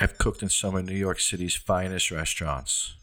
I've cooked in some of New York City's finest restaurants.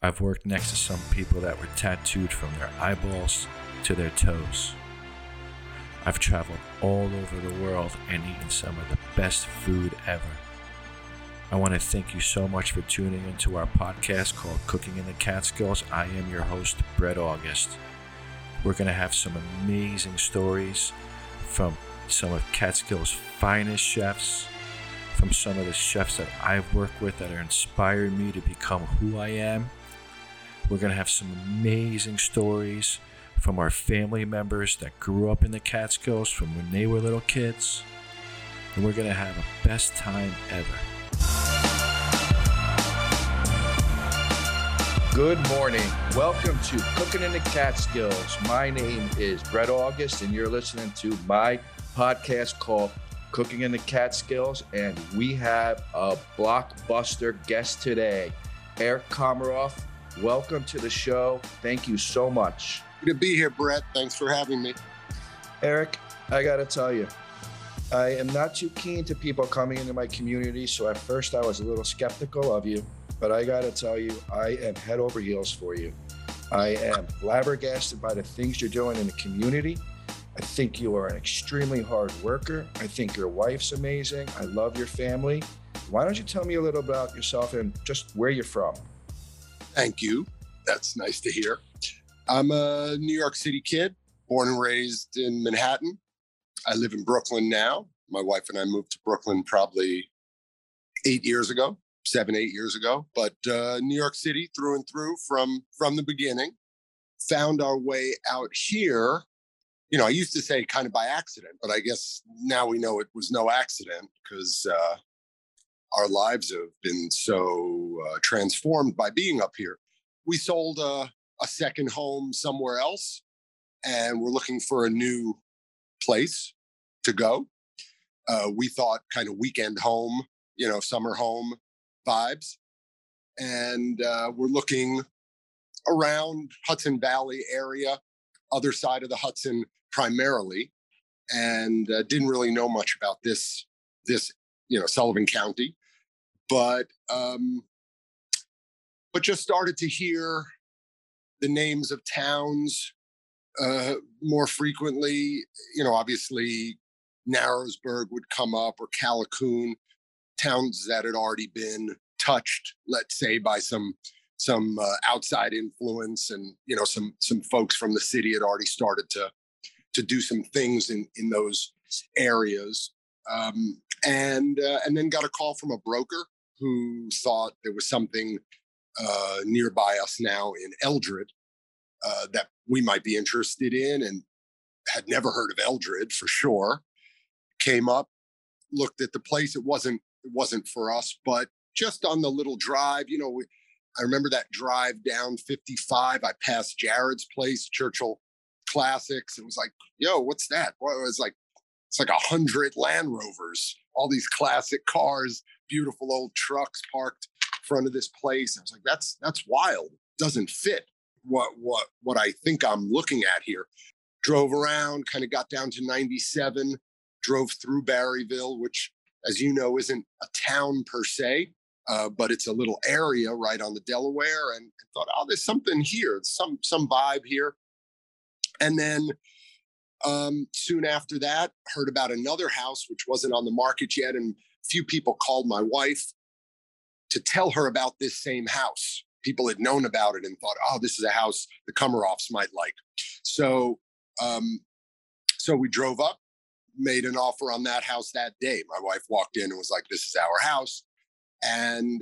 I've worked next to some people that were tattooed from their eyeballs to their toes. I've traveled all over the world and eaten some of the best food ever. I want to thank you so much for tuning into our podcast called Cooking in the Catskills. I am your host, Brett August. We're going to have some amazing stories from some of Catskills' finest chefs, from some of the chefs that I've worked with that are inspiring me to become who I am. We're going to have some amazing stories from our family members that grew up in the Catskills from when they were little kids. And we're going to have the best time ever. Good morning. Welcome to Cooking in the Catskills. My name is Brett August, and you're listening to my podcast called Cooking in the Catskills, and we have a blockbuster guest today. Eric Komaroff, welcome to the show. Thank you so much. Good to be here, Brett. Thanks for having me. Eric, I got to tell you, I am not too keen to people coming into my community, so at first I was a little skeptical of you, but I got to tell you, I am head over heels for you. I am flabbergasted by the things you're doing in the community. I think you are an extremely hard worker. I think your wife's amazing. I love your family. Why don't you tell me a little about yourself and just where you're from? Thank you. That's nice to hear. I'm a New York City kid, born and raised in Manhattan. I live in Brooklyn now. My wife and I moved to Brooklyn probably 8 years ago. But New York City through and through from the beginning. Found our way out here. You know, I used to say kind of by accident, but I guess now we know it was no accident because our lives have been so transformed by being up here. We sold a second home somewhere else, and we're looking for a new place to go. We thought kind of weekend home, you know, summer home vibes. And we're looking around Hudson Valley area, other side of the Hudson primarily, and didn't really know much about this, you know, Sullivan County, but just started to hear the names of towns more frequently. You know, obviously Narrowsburg would come up, or Calicoon, towns that had already been touched, let's say, by some outside influence, and, you know, some folks from the city had already started to do some things in those areas. And then got a call from a broker who thought there was something nearby us now in Eldred that we might be interested in, and had never heard of Eldred for sure. Came up, looked at the place. It wasn't for us, but just on the little drive, you know, I remember that drive down 55. I passed Jared's place, Churchill Classics. It was like, yo, what's that? Well, it was like, it's like 100 Land Rovers, all these classic cars, beautiful old trucks parked in front of this place. I was like, that's wild. Doesn't fit what I think I'm looking at here. Drove around, kind of got down to 97, drove through Barryville, which, as you know, isn't a town per se. But it's a little area right on the Delaware, and thought, oh, there's something here, some vibe here. And then soon after that, heard about another house which wasn't on the market yet, and a few people called my wife to tell her about this same house. People had known about it and thought, oh, this is a house the Komaroffs might like. So we drove up, made an offer on that house that day. My wife walked in and was like, this is our house. And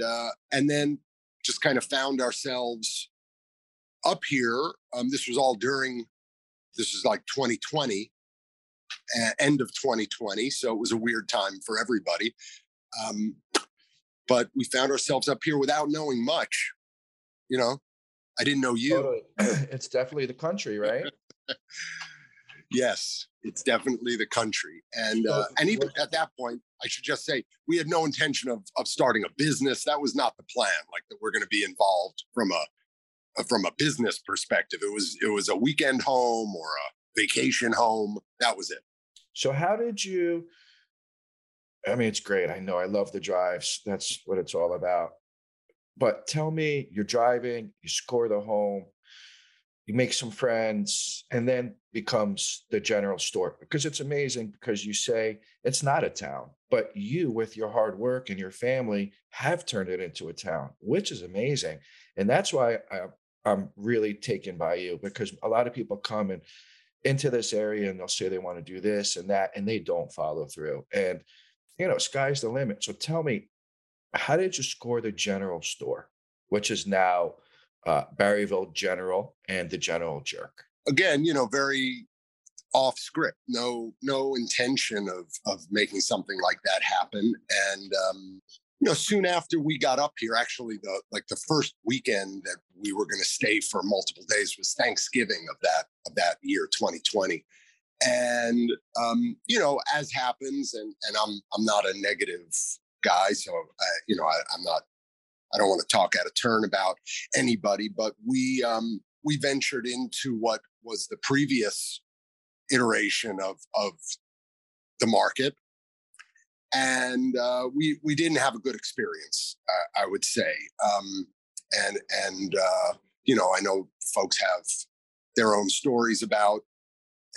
then just kind of found ourselves up here. This was like 2020, end of 2020. So it was a weird time for everybody. But we found ourselves up here without knowing much. You know, I didn't know you. Totally. It's definitely the country, right? Yes, it's definitely the country. And even at that point, I should just say, we had no intention of starting a business. That was not the plan, like that we're going to be involved from a business perspective. It was a weekend home or a vacation home. That was it. So how did you I mean, it's great. I know I love the drives. That's what it's all about. But tell me, you're driving, you score the home, you make some friends, and then becomes the general store. Because it's amazing, because you say it's not a town, but you, with your hard work and your family, have turned it into a town, which is amazing. And that's why I'm really taken by you, because a lot of people come and into this area and they'll say they want to do this and that, and they don't follow through. And, you know, sky's the limit. So tell me, how did you score the general store, which is now Barryville General and the General Jerk? Again, you know, very off script, no intention of making something like that happen. And, you know, soon after we got up here, actually, the first weekend that we were going to stay for multiple days was Thanksgiving of that year, 2020. And, you know, as happens, and I'm not a negative guy, so, you know, I don't want to talk out of turn about anybody, but we ventured into what was the previous iteration of the market. And we didn't have a good experience, I would say. You know, I know folks have their own stories about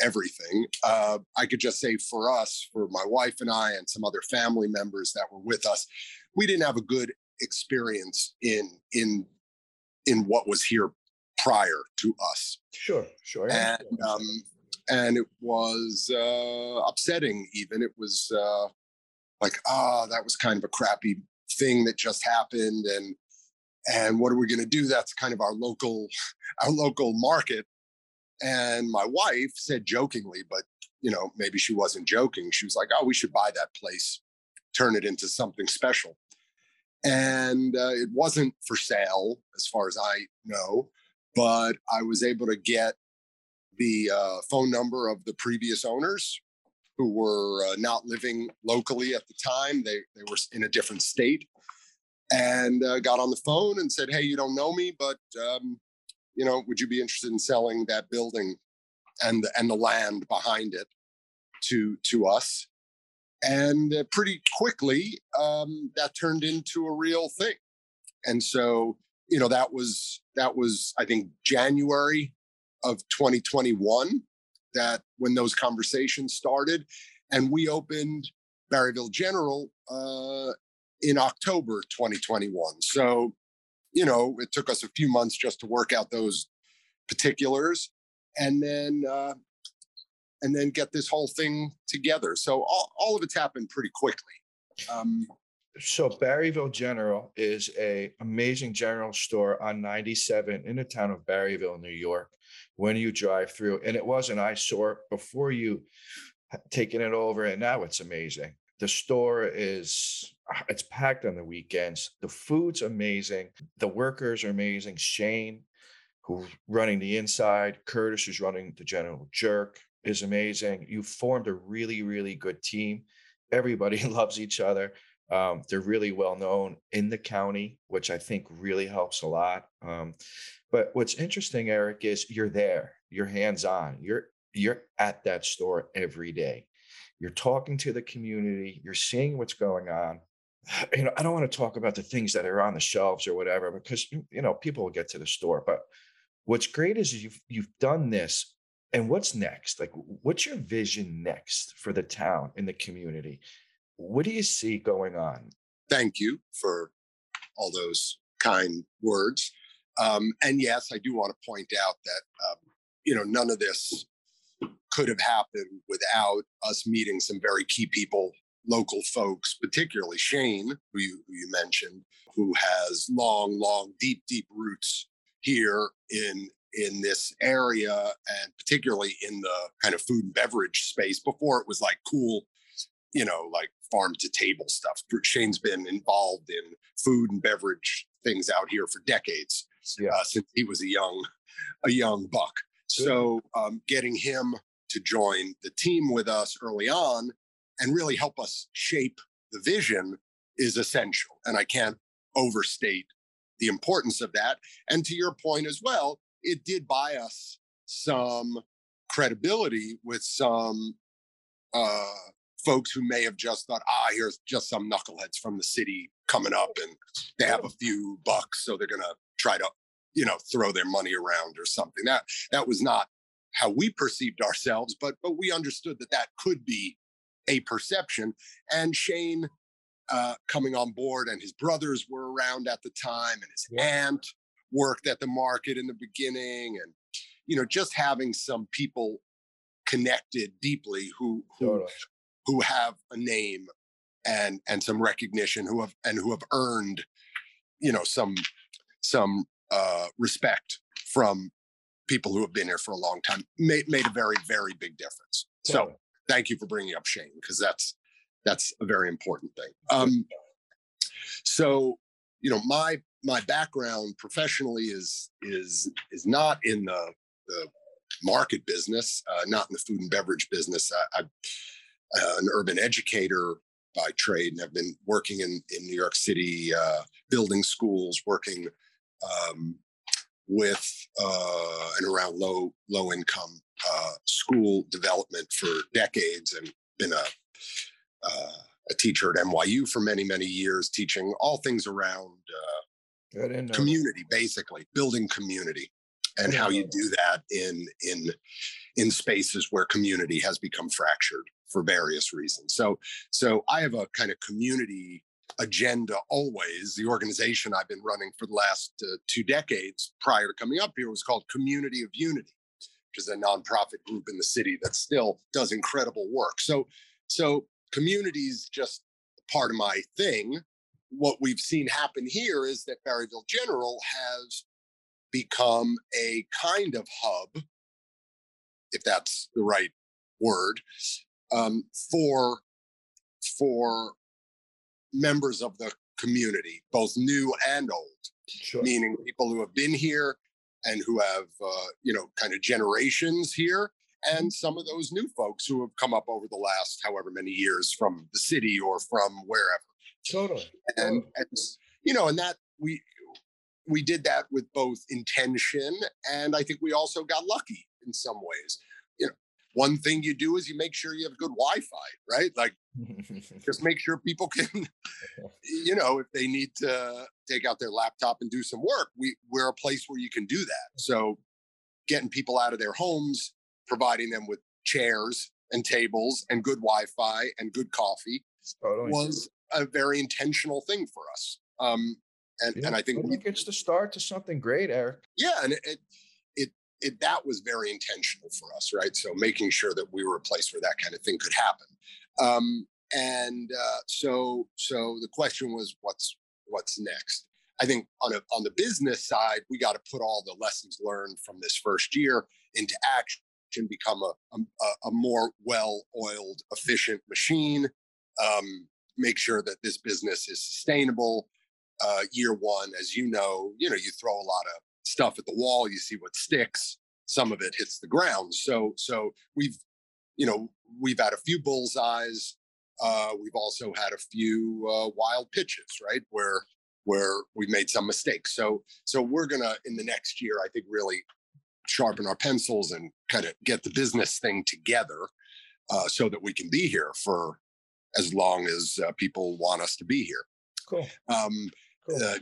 everything. I could just say for us, for my wife and I and some other family members that were with us, we didn't have a good experience in what was here prior to us. Sure. And it was upsetting even. It was that was kind of a crappy thing that just happened. And what are we going to do? That's kind of our local market. And my wife said jokingly, but, you know, maybe she wasn't joking. She was like, oh, we should buy that place, turn it into something special. And it wasn't for sale, as far as I know, but I was able to get the phone number of the previous owners, who were not living locally at the time. They were in a different state, and got on the phone and said, hey, you don't know me, but, you know, would you be interested in selling that building and the land behind it to us? And pretty quickly, that turned into a real thing. And so, you know, that was, I think, January of 2021, that when those conversations started, and we opened Barryville General in October 2021. So, you know, it took us a few months just to work out those particulars, and then get this whole thing together. So all of it's happened pretty quickly. So Barryville General is an amazing general store on 97 in the town of Barryville, New York, when you drive through. And it was an eyesore before you taking it over, and now it's amazing. The store it's packed on the weekends. The food's amazing. The workers are amazing. Shane, who's running the inside, Curtis, who's running the General Jerk, is amazing. You formed a really, really good team. Everybody loves each other. They're really well known in the county, which I think really helps a lot. But what's interesting, Eric, is you're there, you're hands-on, you're at that store every day. You're talking to the community, you're seeing what's going on. You know, I don't want to talk about the things that are on the shelves or whatever, because, you know, people will get to the store. But what's great is you've done this. And what's next? Like, what's your vision next for the town and the community? What do you see going on? Thank you for all those kind words. And yes, I do want to point out that, you know, none of this could have happened without us meeting some very key people, local folks, particularly Shane, who you mentioned, who has long, deep roots here in this area, and particularly in the kind of food and beverage space. Before it was like cool, you know, like farm to table stuff. Shane's been involved in food and beverage things out here for decades, since he was a young buck. Good. So getting him to join the team with us early on and really help us shape the vision is essential. And I can't overstate the importance of that. And to your point as well, it did buy us some credibility with some folks who may have just thought, here's just some knuckleheads from the city coming up and they have a few bucks, so they're going to try to, throw their money around or something. That was not how we perceived ourselves, but we understood that could be a perception. And Shane coming on board, and his brothers were around at the time, and his aunt worked at the market in the beginning, and just having some people connected deeply who have a name and some recognition, who have earned some respect from people who have been here for a long time made a very, very big difference. So thank you for bringing up Shane, because that's a very important thing. So my background professionally is not in the market business, not in the food and beverage business. I'm an urban educator by trade, and I've been working in New York City, building schools, working with and around low income school development for decades, and been a teacher at NYU for many, many years, teaching all things around community, basically building community, and how you do that in spaces where community has become fractured for various reasons. So I have a kind of community agenda always. The organization I've been running for the last 2 decades prior to coming up here was called Community of Unity, which is a nonprofit group in the city that still does incredible work. So community's just part of my thing. What we've seen happen here is that Barryville General has become a kind of hub, if that's the right word, for members of the community, both new and old, meaning people who have been here and who have, kind of generations here, and some of those new folks who have come up over the last however many years from the city or from wherever. And that we did that with both intention, and I think we also got lucky in some ways. One thing you do is you make sure you have good Wi-Fi, right? Like, just make sure people can, if they need to take out their laptop and do some work, we're a place where you can do that. So getting people out of their homes, providing them with chairs and tables and good Wi-Fi and good coffee was a very intentional thing for us. And I think it's the start to something great, Eric. Yeah. And it that was very intentional for us, right? So making sure that we were a place where that kind of thing could happen. So the question was, what's next? I think on the business side, we got to put all the lessons learned from this first year into action, become a more well-oiled, efficient machine, make sure that this business is sustainable. Year one, as you throw a lot of stuff at the wall, you see what sticks, some of it hits the ground. So we've had a few bullseyes. We've also had a few wild pitches, right? Where we made some mistakes. So we're gonna, in the next year, I think really sharpen our pencils and kind of get the business thing together so that we can be here for as long as people want us to be here. Cool.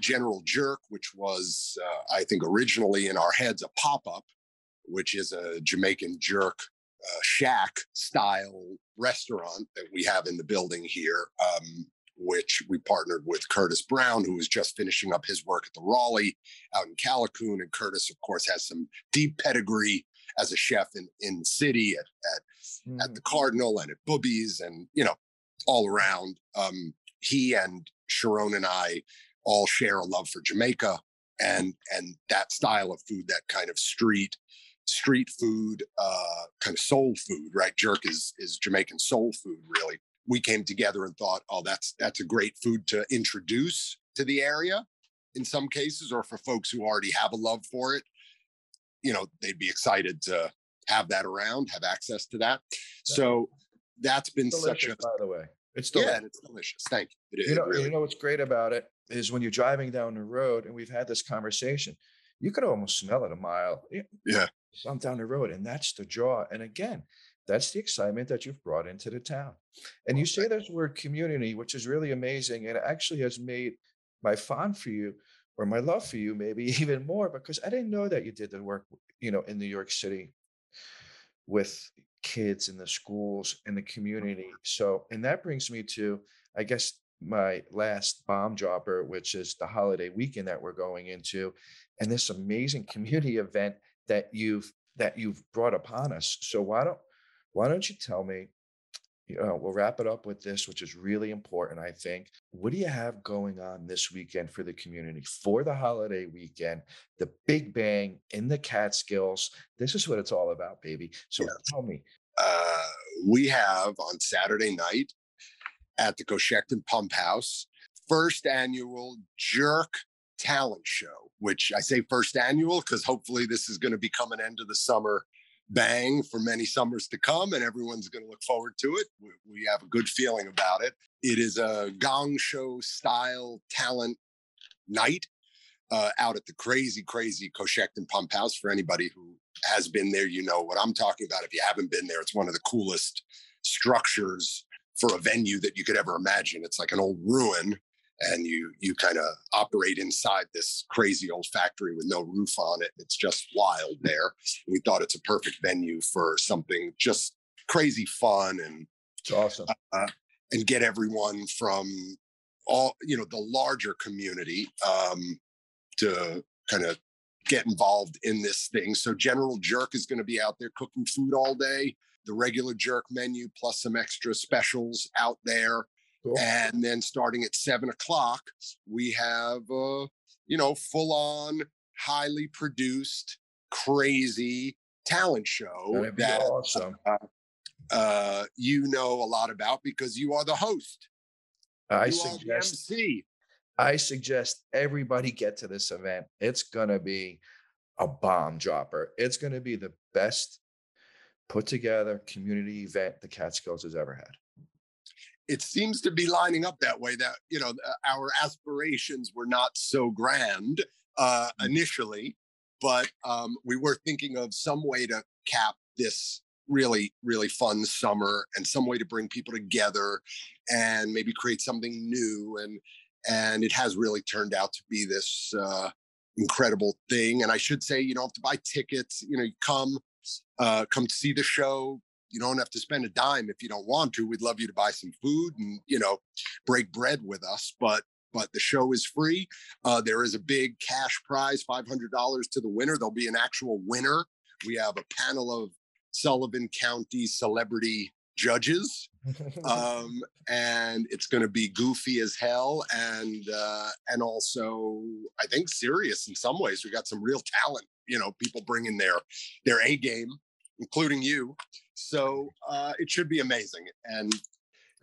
General Jerk, which was, I think, originally in our heads a pop-up, which is a Jamaican jerk shack-style restaurant that we have in the building here, which we partnered with Curtis Brown, who was just finishing up his work at the Raleigh out in Calicoon. And Curtis, of course, has some deep pedigree as a chef in the city at the Cardinal and at Booby's and, all around. He and Sharon and I all share a love for Jamaica and that style of food, that kind of street food, kind of soul food, right? Jerk is Jamaican soul food, really. We came together and thought, that's a great food to introduce to the area in some cases, or for folks who already have a love for it, they'd be excited to have that around, have access to that. So that's been such a... By the way. It's delicious. Yeah, and it's delicious. Thank you. It is, really. What's great about it is when you're driving down the road, and we've had this conversation, you could almost smell it a mile. Yeah. I'm down the road, and that's the draw. And again, That's the excitement that you've brought into the town. And you say this word community, which is really amazing, and actually has made my fond for you, or my love for you, maybe even more, because I didn't know that you did the work, you know, in New York City with kids in the schools and the community. So, and that brings me to, I guess, my last bomb dropper, which is the holiday weekend that we're going into, and this amazing community event that you've brought upon us. So why don't you tell me, you know, we'll wrap it up with this, which is really important, I think. What do you have going on this weekend for the community, for the holiday weekend, the Big Bang in the Catskills? This is what it's all about, baby. So tell me. We have on Saturday night at the Cochecton Pump House, first annual Jerk Talent Show, which I say first annual because hopefully this is going to become an end of the summer bang for many summers to come, and everyone's going to look forward to it. We have a good feeling about it. It is a gong show style talent night out at the crazy, crazy Cochecton Pump House. For anybody who has been there, you know what I'm talking about. If you haven't been there, it's one of the coolest structures for a venue that you could ever imagine. It's like an old ruin, and you kind of operate inside this crazy old factory with no roof on it. It's just wild there. We thought it's a perfect venue for something just crazy fun, and it's awesome. And get everyone from all, you know, the larger community to kind of get involved in this thing. So General Jerk is going to be out there cooking food all day, the regular Jerk menu plus some extra specials out there. Cool. And then starting at 7:00, we have, full-on, highly produced, crazy talent show that awesome. You know a lot about because you are the host. I suggest everybody get to this event. It's going to be a bomb dropper. It's going to be the best put-together community event the Catskills has ever had. It seems to be lining up that way, that, you know, our aspirations were not so grand initially, but we were thinking of some way to cap this really, really fun summer and some way to bring people together and maybe create something new. And it has really turned out to be this incredible thing. And I should say, you don't have to buy tickets. You know, you come to see the show. You don't have to spend a dime if you don't want to. We'd love you to buy some food and, you know, break bread with us. But the show is free. There is a big cash prize, $500 to the winner. There'll be an actual winner. We have a panel of Sullivan County celebrity judges. And it's going to be goofy as hell. And also, I think, serious in some ways. We got some real talent, you know, people bringing their A game, including you. So it should be amazing and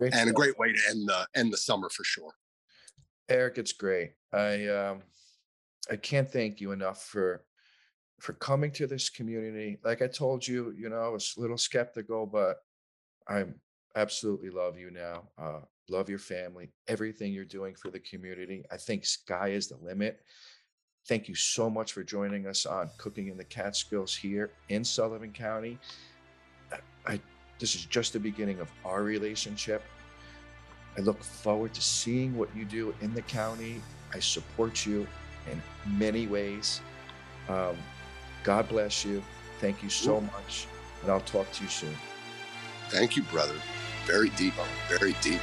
a great way to end the summer for sure. Eric, it's great. I can't thank you enough for coming to this community. Like I told you, you know, I was a little skeptical, but I absolutely love you now. Love your family, everything you're doing for the community. I think sky is the limit. Thank you so much for joining us on Cooking in the Catskills here in Sullivan County. This is just the beginning of our relationship. I look forward to seeing what you do in the county. I support you in many ways. God bless you. Thank you so much. And I'll talk to you soon. Thank you, brother. Very deep.